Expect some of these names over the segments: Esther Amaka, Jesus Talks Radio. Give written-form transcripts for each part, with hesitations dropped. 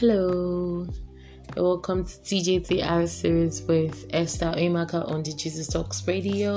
Hello, welcome to TJTR series with Esther Amaka on the Jesus Talks Radio.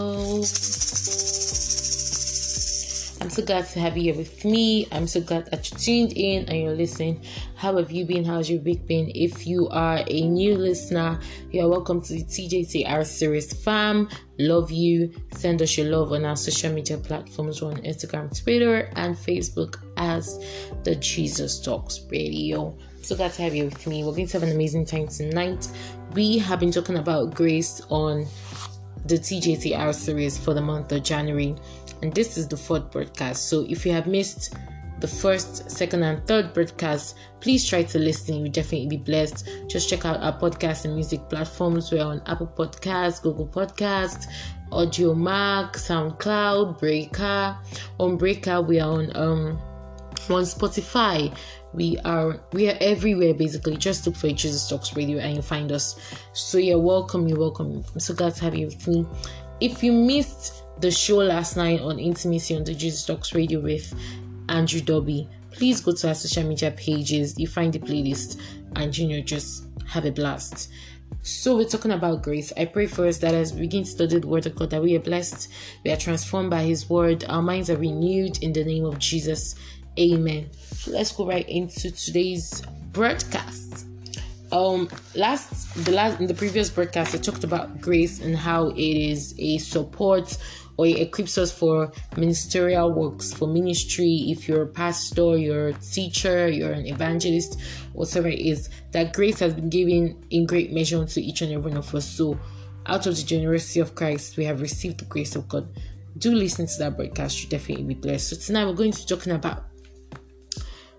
I'm so glad to have you here with me. I'm so glad that you tuned in and you're listening. How have you been? How's your week been? If you are a new listener, you're welcome to the TJTR series fam. Love you. Send us your love on our social media platforms. We're on Instagram, Twitter, and Facebook as the Jesus Talks Radio. So glad to have you with me. We're going to have an amazing time tonight. We have been talking about grace on the TJTR series for the month of January, and this is the fourth broadcast. So if you have missed the first, second, and third broadcast, please try to listen. You'll definitely be blessed. Just check out our podcast and music platforms. We're on Apple Podcasts, Google Podcasts, Audio Mac, SoundCloud, Breaker. On Breaker, we are on Spotify. We are everywhere, basically. Just look for Jesus Talks Radio and you'll find us. So you're welcome. I'm so glad to have you with me. If you missed the show last night on Intimacy on the Jesus Talks Radio with Andrew Dobby, please go to our social media pages. You find the playlist and just have a blast. So we're talking about grace. I pray for us that as we begin to study the word of God, that we are blessed, we are transformed by his word, our minds are renewed in the name of Jesus. Amen. So let's go right into today's broadcast. In the previous broadcast, I talked about grace and how it is a support or it equips us for ministerial works, for ministry. If you're a pastor, you're a teacher, you're an evangelist, whatever it is, that grace has been given in great measure unto each and every one of us. So out of the generosity of Christ, we have received the grace of God. Do listen to that broadcast. You'll definitely be blessed. So tonight we're going to be talking about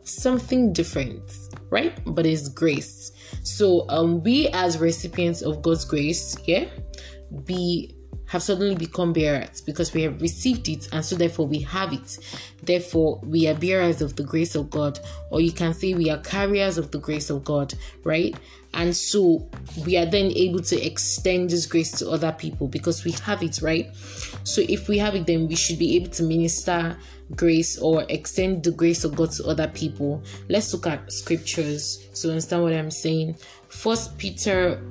something different, right? But it's grace. So we as recipients of God's grace, we have suddenly become bearers because we have received it, and so therefore we have it. Therefore, we are bearers of the grace of God, or you can say we are carriers of the grace of God, right? And so we are then able to extend this grace to other people because we have it, right? So if we have it, then we should be able to minister grace or extend the grace of God to other people. Let's look at scriptures so understand what I'm saying. First Peter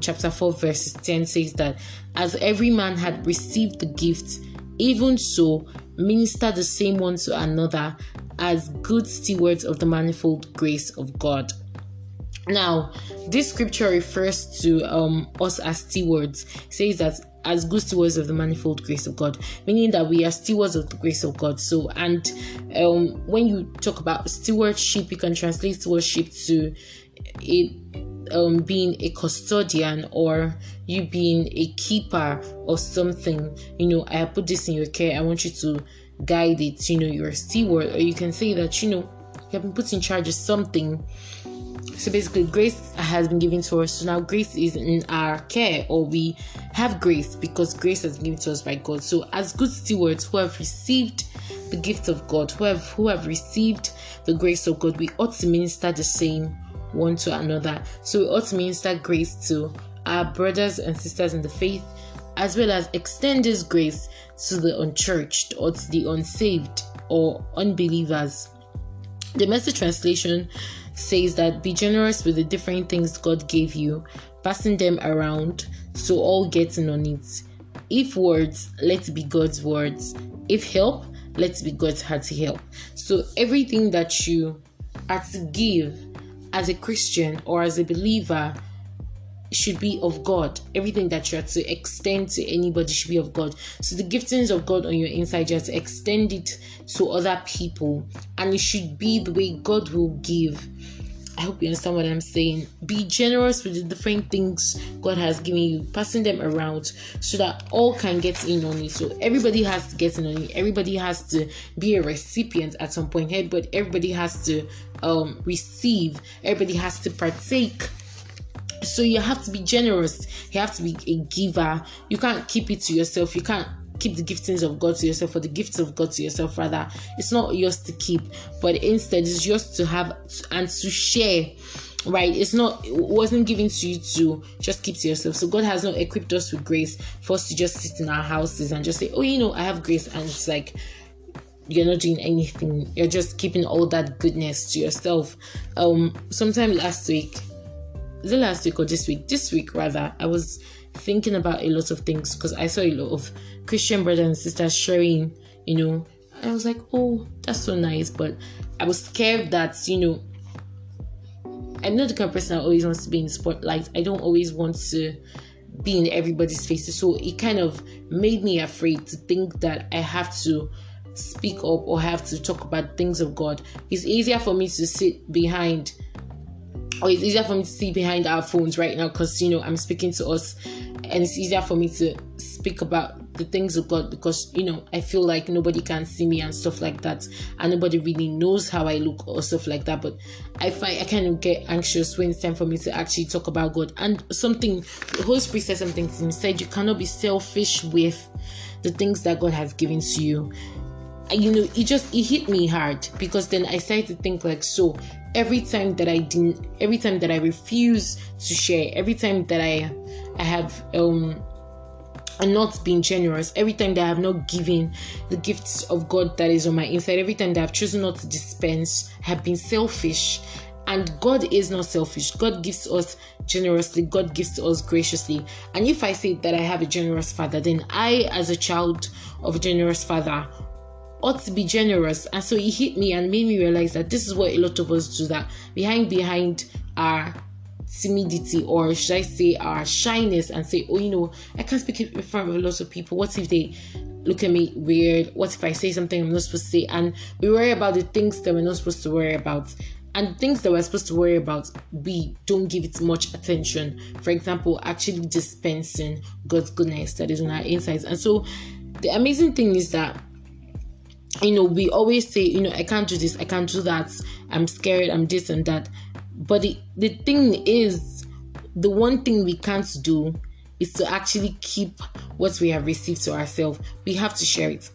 chapter 4 verse 10 says that as every man had received the gift, even so minister the same one to another as good stewards of the manifold grace of God. Now, this scripture refers to us as stewards. It says that as good stewards of the manifold grace of God, meaning that we are stewards of the grace of God. So, and when you talk about stewardship, you can translate stewardship to it being a custodian or you being a keeper of something. You know, I put this in your care. I want you to guide it. You know, you're a steward, or you can say that, you know, you have been put in charge of something. So basically, grace has been given to us. So now grace is in our care, or we have grace because grace has been given to us by God. So as good stewards who have received the gift of God, who have received the grace of God, we ought to minister the same one to another. So we ought to minister grace to our brothers and sisters in the faith, as well as extend this grace to the unchurched or to the unsaved or unbelievers. The Message translation says that be generous with the different things God gave you, passing them around, so all get in on it. If words, let it be God's words. If help, let it be God's heart to help. So everything that you are to give as a Christian or as a believer should be of God. Everything that you are to extend to anybody should be of God. So the giftings of God on your inside, you have to extend it to other people, and it should be the way God will give. I hope you understand what I'm saying. Be generous with the different things God has given you, passing them around so that all can get in on it. So everybody has to get in on it. Everybody has to be a recipient at some point, but everybody has to receive. Everybody has to partake. So you have to be generous. You have to be a giver. You can't keep it to yourself. You can't keep the giftings of God to yourself, or the gifts of God to yourself, rather. It's not yours to keep, but instead it's yours to have and to share, right? It wasn't given to you to just keep to yourself. So God has not equipped us with grace for us to just sit in our houses and just say, oh, you know, I have grace, and it's like you're not doing anything. You're just keeping all that goodness to yourself. Sometime this week, I was thinking about a lot of things because I saw a lot of Christian brothers and sisters sharing, I was like, oh, that's so nice. But I was scared that, I'm not the kind of person that always wants to be in the spotlight. I don't always want to be in everybody's faces. So it kind of made me afraid to think that I have to speak up or have to talk about things of God. It's easier for me to sit behind our phones right now because, I'm speaking to us, and it's easier for me to speak about the things of God because, I feel like nobody can see me and stuff like that, and nobody really knows how I look or stuff like that. But I find I kind of get anxious when it's time for me to actually talk about God. And the Holy Spirit said something to me, said you cannot be selfish with the things that God has given to you. And, it hit me hard because then I started to think like, so every time that I refuse to share, every time that I have not been generous, every time that I have not given the gifts of God that is on my inside, every time that I've chosen not to dispense, have been selfish. And God is not selfish. God gives us generously. God gives to us graciously. And if I say that I have a generous father, then I, as a child of a generous father, ought to be generous. And so it hit me and made me realize that this is what a lot of us do, that behind our timidity, or should I say our shyness, and say, I can't speak in front of a lot of people. What if they look at me weird? What if I say something I'm not supposed to say? And we worry about the things that we're not supposed to worry about. And things that we're supposed to worry about, we don't give it much attention. For example, actually dispensing God's goodness that is on our insides. And so the amazing thing is that we always say, I can't do this, I can't do that, I'm scared, I'm this and that. But the thing is, the one thing we can't do is to actually keep what we have received to ourselves. We have to share it.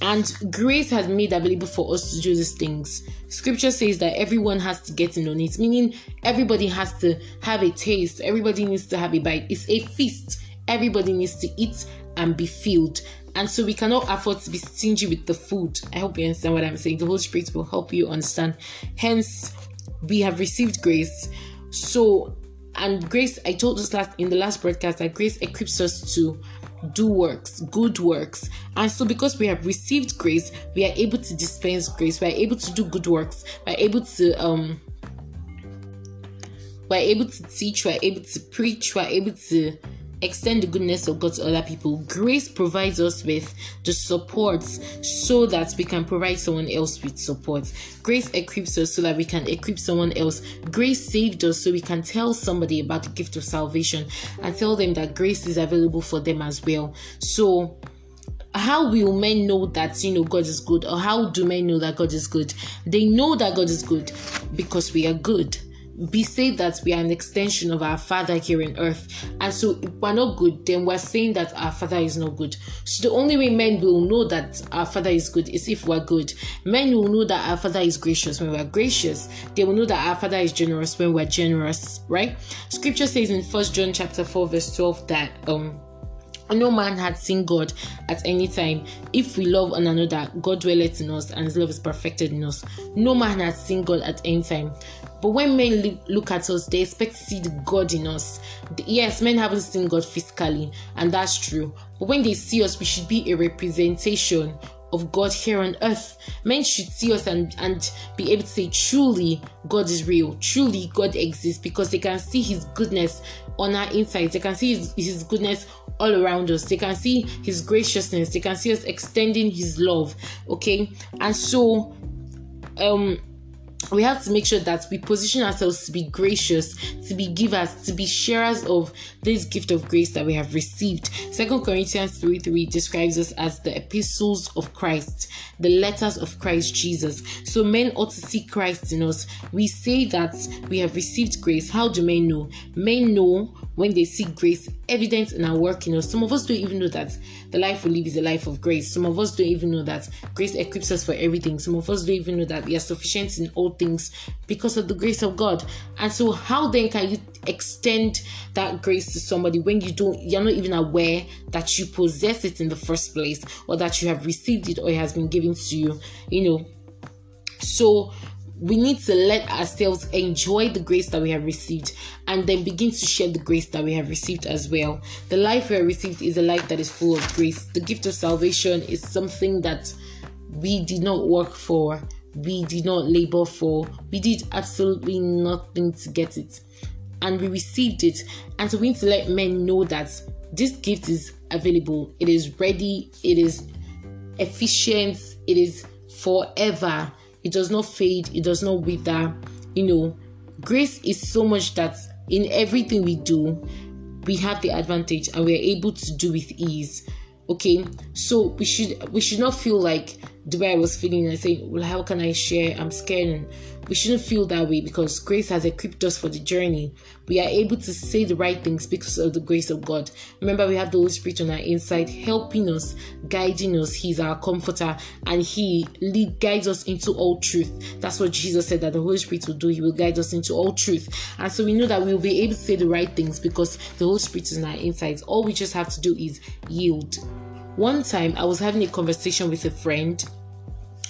And grace has made available for us to do these things. Scripture says that everyone has to get in on it, meaning everybody has to have a taste. Everybody needs to have a bite. It's a feast. Everybody needs to eat and be filled. And so we cannot afford to be stingy with the food. I hope you understand what I'm saying. The Holy Spirit will help you understand. Hence, we have received grace. So, and grace, I told us in the last broadcast that grace equips us to do works, good works. And so because we have received grace, we are able to dispense grace. We are able to do good works. We are able to we're able to teach, we're able to preach, we're able to extend the goodness of God to other people. Grace provides us with the support so that we can provide someone else with support. Grace equips us so that we can equip someone else. Grace saved us so we can tell somebody about the gift of salvation and tell them that grace is available for them as well. So how will men know that God is good? Or how do men know that God is good? They know that God is good because we are good. We say that we are an extension of our Father here on earth. And so if we're not good, then we're saying that our Father is not good. So the only way men will know that our Father is good is if we're good. Men will know that our Father is gracious when we're gracious. They will know that our Father is generous when we're generous, right? Scripture says in 1 John chapter 4 verse 12 that no man had seen God at any time. If we love one another, God dwelleth in us, and his love is perfected in us. No man had seen God at any time. But when men look at us, they expect to see the God in us. Yes, men haven't seen God physically, and that's true. But when they see us, we should be a representation of God here on earth. Men should see us and be able to say, truly God is real, truly God exists, because they can see his goodness on our insides. They can see his goodness all around us. They can see his graciousness. They can see us extending his love. Okay, and so we have to make sure that we position ourselves to be gracious, to be givers, to be sharers of this gift of grace that we have received. 2 Corinthians 3:3 describes us as the epistles of Christ, the letters of Christ Jesus. So men ought to see Christ in us. We say that we have received grace. How do men know? Men know when they see grace evident in our work. You know, some of us don't even know that the life we live is a life of grace. Some of us don't even know that grace equips us for everything. Some of us don't even know that we are sufficient in all things because of the grace of God. And so how then can you extend that grace to somebody when you're not even aware that you possess it in the first place, or that you have received it, or it has been given to you, you know? So we need to let ourselves enjoy the grace that we have received, and then begin to share the grace that we have received as well. The life we have received is a life that is full of grace. The gift of salvation is something that we did not work for, we did not labor for, we did absolutely nothing to get it, and we received it. And so we need to let men know that this gift is available, it is ready, it is efficient, it is forever. It does not fade, it does not wither. You know, grace is so much that in everything we do, we have the advantage and we are able to do with ease. Okay, so we should not feel like the way I was feeling and saying, well, how can I share? I'm scared. And we shouldn't feel that way, because grace has equipped us for the journey. We are able to say the right things because of the grace of God. Remember, we have the Holy Spirit on our inside, helping us, guiding us. He's our comforter, and he guides us into all truth. That's what Jesus said that the Holy Spirit will do. He will guide us into all truth. And so we know that we will be able to say the right things because the Holy Spirit is on our inside. All we just have to do is yield. One time I was having a conversation with a friend,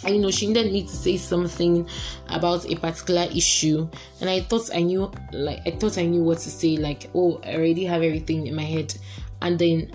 and you know, she didn't need to say something about a particular issue, and I thought I knew what to say, like, oh, I already have everything in my head. And then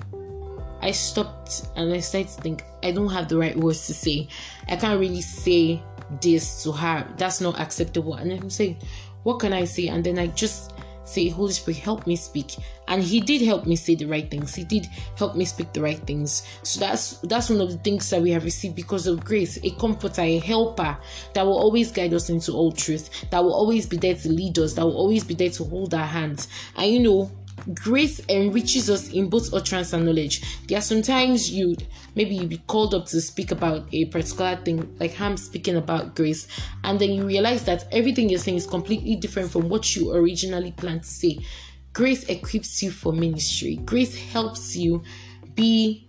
I stopped and I started to think, I don't have the right words to say. I can't really say this to her, that's not acceptable. And then I'm saying, what can I say? And then I just say, Holy Spirit, help me speak. And he did help me say the right things. He did help me speak the right things. So that's one of the things that we have received because of grace. A comforter, a helper that will always guide us into all truth, that will always be there to lead us, that will always be there to hold our hands. And you know, grace enriches us in both utterance and knowledge. There are sometimes you'd be called up to speak about a particular thing, like I'm speaking about grace, and then you realize that everything you're saying is completely different from what you originally planned to say. Grace equips you for ministry. Grace helps you be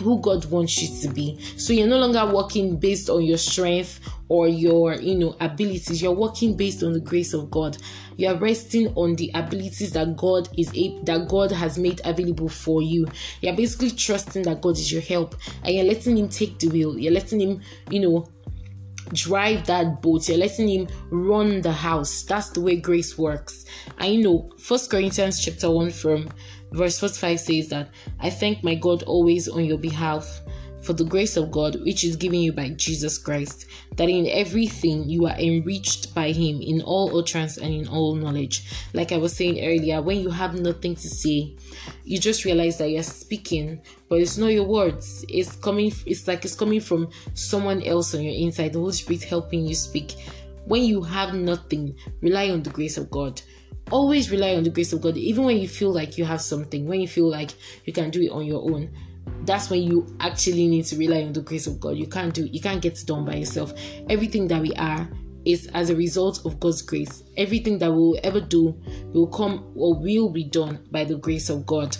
who God wants you to be. So you're no longer working based on your strength or your abilities. You're working based on the grace of God. You are resting on the abilities that God has made available for you. You're basically trusting that God is your help, and you're letting him take the wheel. You're letting him drive that boat. You're letting him run the house. That's the way grace works. I know 1 Corinthians chapter 1 from verse 45 says that I thank my God always on your behalf for the grace of God which is given you by Jesus Christ, that in everything you are enriched by him in all utterance and in all knowledge. Like I was saying earlier, when you have nothing to say, you just realize that you're speaking, but it's not your words. It's coming from someone else on your inside, the Holy Spirit helping you speak. When you have nothing, rely on the grace of God. Always rely on the grace of God, even when you feel like you have something, when you feel like you can do it on your own. That's when you actually need to rely on the grace of God. You can't get it done by yourself. Everything that we are is as a result of God's grace. Everything that we will ever do will come or will be done by the grace of God.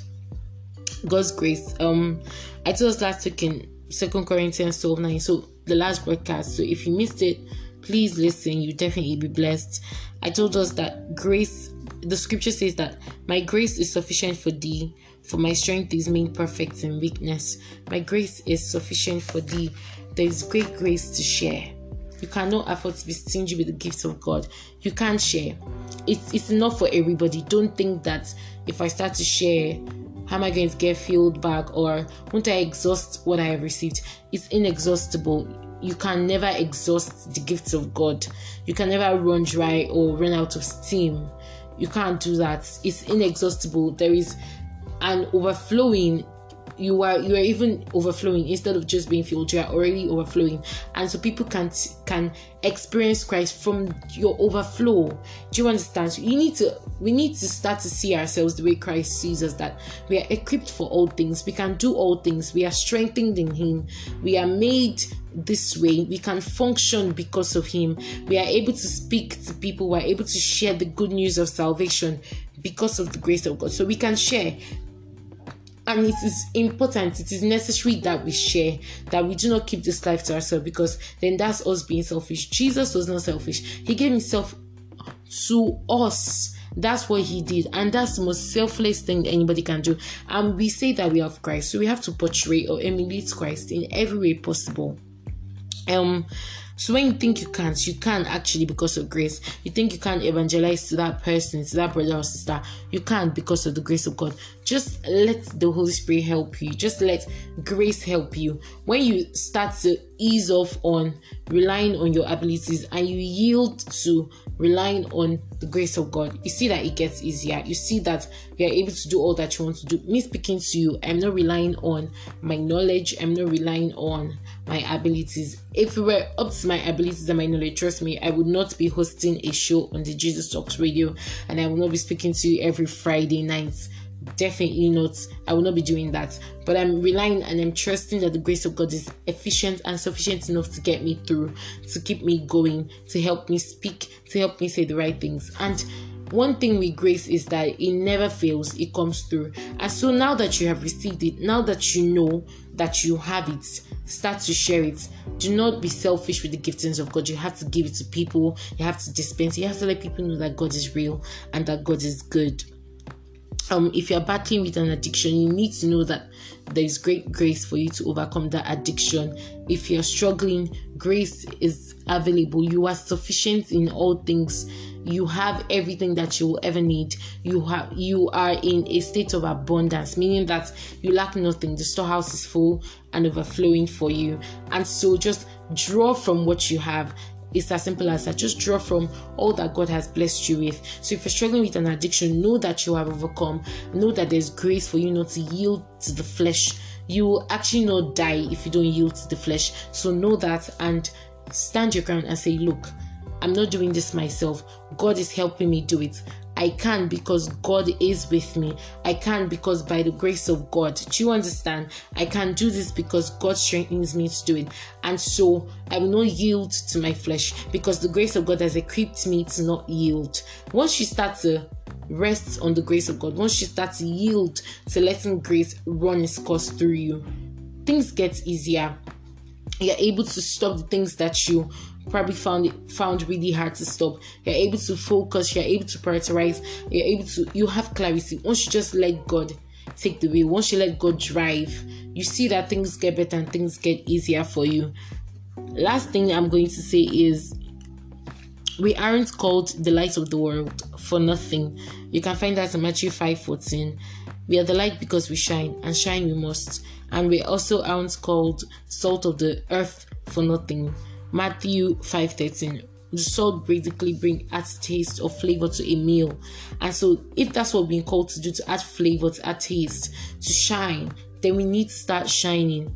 God's grace. I told us last week in 2 Corinthians 12:9, so the last broadcast. So if you missed it, please listen. You'll definitely be blessed. I told us that grace, the scripture says that my grace is sufficient for thee, for my strength is made perfect in weakness. My grace is sufficient for thee. There is great grace to share. You cannot afford to be stingy with the gifts of God. You can't share. It's not for everybody. Don't think that if I start to share, how am I going to get filled back, or won't I exhaust what I have received? It's inexhaustible. You can never exhaust the gifts of God. You can never run dry or run out of steam. You can't do that. It's inexhaustible. There is an overflowing. You are even overflowing. Instead of just being filled, you are already overflowing. And so people can experience Christ from your overflow. Do you understand? So we need to start to see ourselves the way Christ sees us, that we are equipped for all things. We can do all things. We are strengthened in him. We are made this way. We can function because of him. We are able to speak to people. We are able to share the good news of salvation because of the grace of God. So we can share. And it is important, it is necessary that we share, that we do not keep this life to ourselves, because then that's us being selfish. Jesus was not selfish. He gave himself to us. That's what he did. And that's the most selfless thing anybody can do. And we say that we have Christ. So we have to portray or emulate Christ in every way possible. So when you think you can actually, because of grace. You think you can't evangelize to that person, to that brother or sister. You can't, because of the grace of God. Just let the Holy Spirit help you. Just let grace help you. When you start to ease off on relying on your abilities and you yield to relying on the grace of God, you see that it gets easier. You see that you're able to do all that you want to do. Me speaking to you, I'm not relying on my knowledge. I'm not relying on my abilities. If it were up to my abilities and my knowledge, trust me, I would not be hosting a show on the Jesus Talks Radio, and I will not be speaking to you every Friday night. Definitely not. I will not be doing that. But I'm relying and I'm trusting that the grace of God is efficient and sufficient enough to get me through, to keep me going, to help me speak, to help me say the right things. And one thing with grace is that it never fails, it comes through. And so now that you have received it, now that you know that you have it, start to share it. Do not be selfish with the giftings of God. You have to give it to people, you have to dispense, you have to let people know that God is real and that God is good. If you're battling with an addiction, you need to know that there is great grace for you to overcome that addiction. If you're struggling, grace is available. You are sufficient in all things. You have everything that you will ever need. You are in a state of abundance, meaning that you lack nothing. The storehouse is full and overflowing for you. And so just draw from what you have. It's as simple as that. Just draw from all that God has blessed you with. So if you're struggling with an addiction, know that you have overcome. Know that there's grace for you not to yield to the flesh. You will actually not die if you don't yield to the flesh. So know that and stand your ground and say, look, I'm not doing this myself. God is helping me do it. I can because God is with me. I can because by the grace of God. Do you understand? I can do this because God strengthens me to do it. And so I will not yield to my flesh, because the grace of God has equipped me to not yield. Once you start to rest on the grace of God, once you start to yield to letting grace run its course through you, things get easier. You're able to stop the things that you probably found really hard to stop. You're able to focus, you're able to prioritize, you have clarity. Once you just let God take the wheel, once you let God drive, you see that things get better and things get easier for you. Last thing I'm going to say is, we aren't called the light of the world for nothing. You can find that in Matthew 5:14. We are the light because we shine, and shine we must. And we also aren't called salt of the earth for nothing. Matthew 5:13. Salt basically bring adds taste or flavor to a meal. And so if that's what we're called to do, to add flavor, to add taste, to shine, then we need to start shining.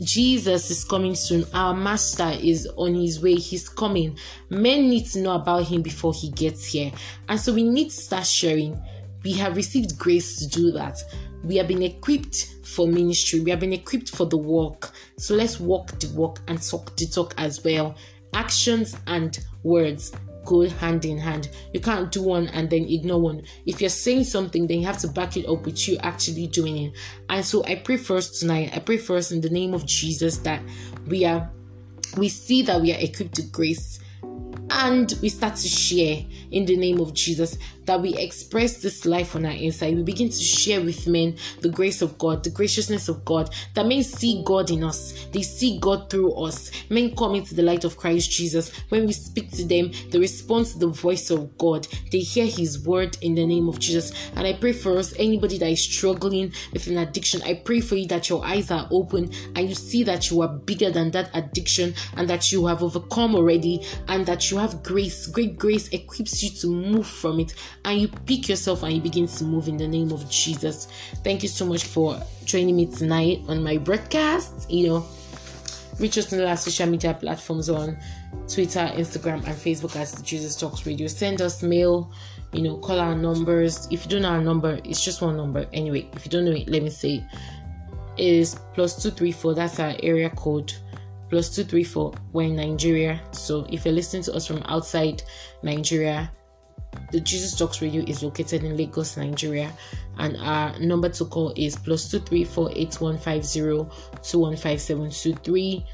Jesus is coming soon. Our master is on his way. He's coming. Men need to know about him before he gets here. And so we need to start sharing. We have received grace to do that. We have been equipped for ministry. We have been equipped for the work. So let's walk the walk and talk the talk as well. Actions and words go hand in hand. You can't do one and then ignore one. If you're saying something, then you have to back it up with you actually doing it. And so I pray for us tonight. I pray for us in the name of Jesus that we see that we are equipped with grace, and we start to share in the name of Jesus, that we express this life on our inside. We begin to share with men the grace of God, the graciousness of God, that men see God in us. They see God through us. Men come into the light of Christ Jesus. When we speak to them, they respond to the voice of God. They hear his word in the name of Jesus. And I pray for us, anybody that is struggling with an addiction, I pray for you that your eyes are open and you see that you are bigger than that addiction, and that you have overcome already, and that you have grace. Great grace equips you to move from it, and you pick yourself and you begin to move in the name of Jesus. Thank you so much for joining me tonight on my broadcast. Reach us on the last social media platforms, on Twitter, Instagram and Facebook as Jesus Talks Radio. Send us mail, call our numbers. If you don't know our number, it's just one number. Anyway, if you don't know it, let me say it is +234. That's our area code. +234. We're in Nigeria. So if you're listening to us from outside Nigeria, The Jesus Talks Radio is located in Lagos, Nigeria, and our number to call is +2348150215723.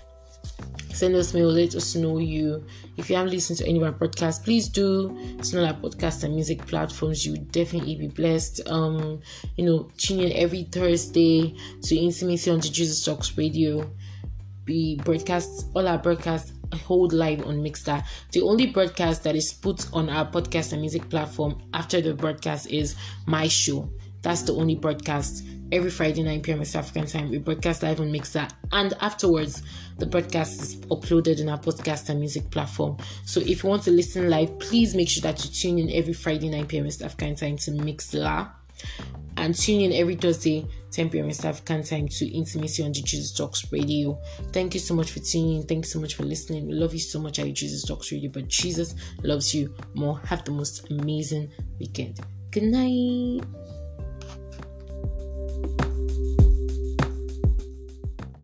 Send us mail, let us know you. If you haven't listened to any of our podcasts, please do. It's not our podcast and music platforms. You would definitely be blessed. Tune in every Thursday to Intimacy on the Jesus Talks Radio. We broadcast all our broadcasts. Hold live on Mixer. The only broadcast that is put on our podcast and music platform after the broadcast is my show. That's the only broadcast. Every Friday 9 p.m. West African time, we broadcast live on Mixer, and afterwards the broadcast is uploaded in our podcast and music platform. So if you want to listen live, please make sure that you tune in every Friday 9 p.m. West African time to Mixer, and tune in every Thursday 10 p.m. West African time to Intimacy on the Jesus Talks Radio. Thank you so much for tuning in. Thank you so much for listening. We love you so much at Jesus Talks Radio, but Jesus loves you more. Have the most amazing weekend. Good night.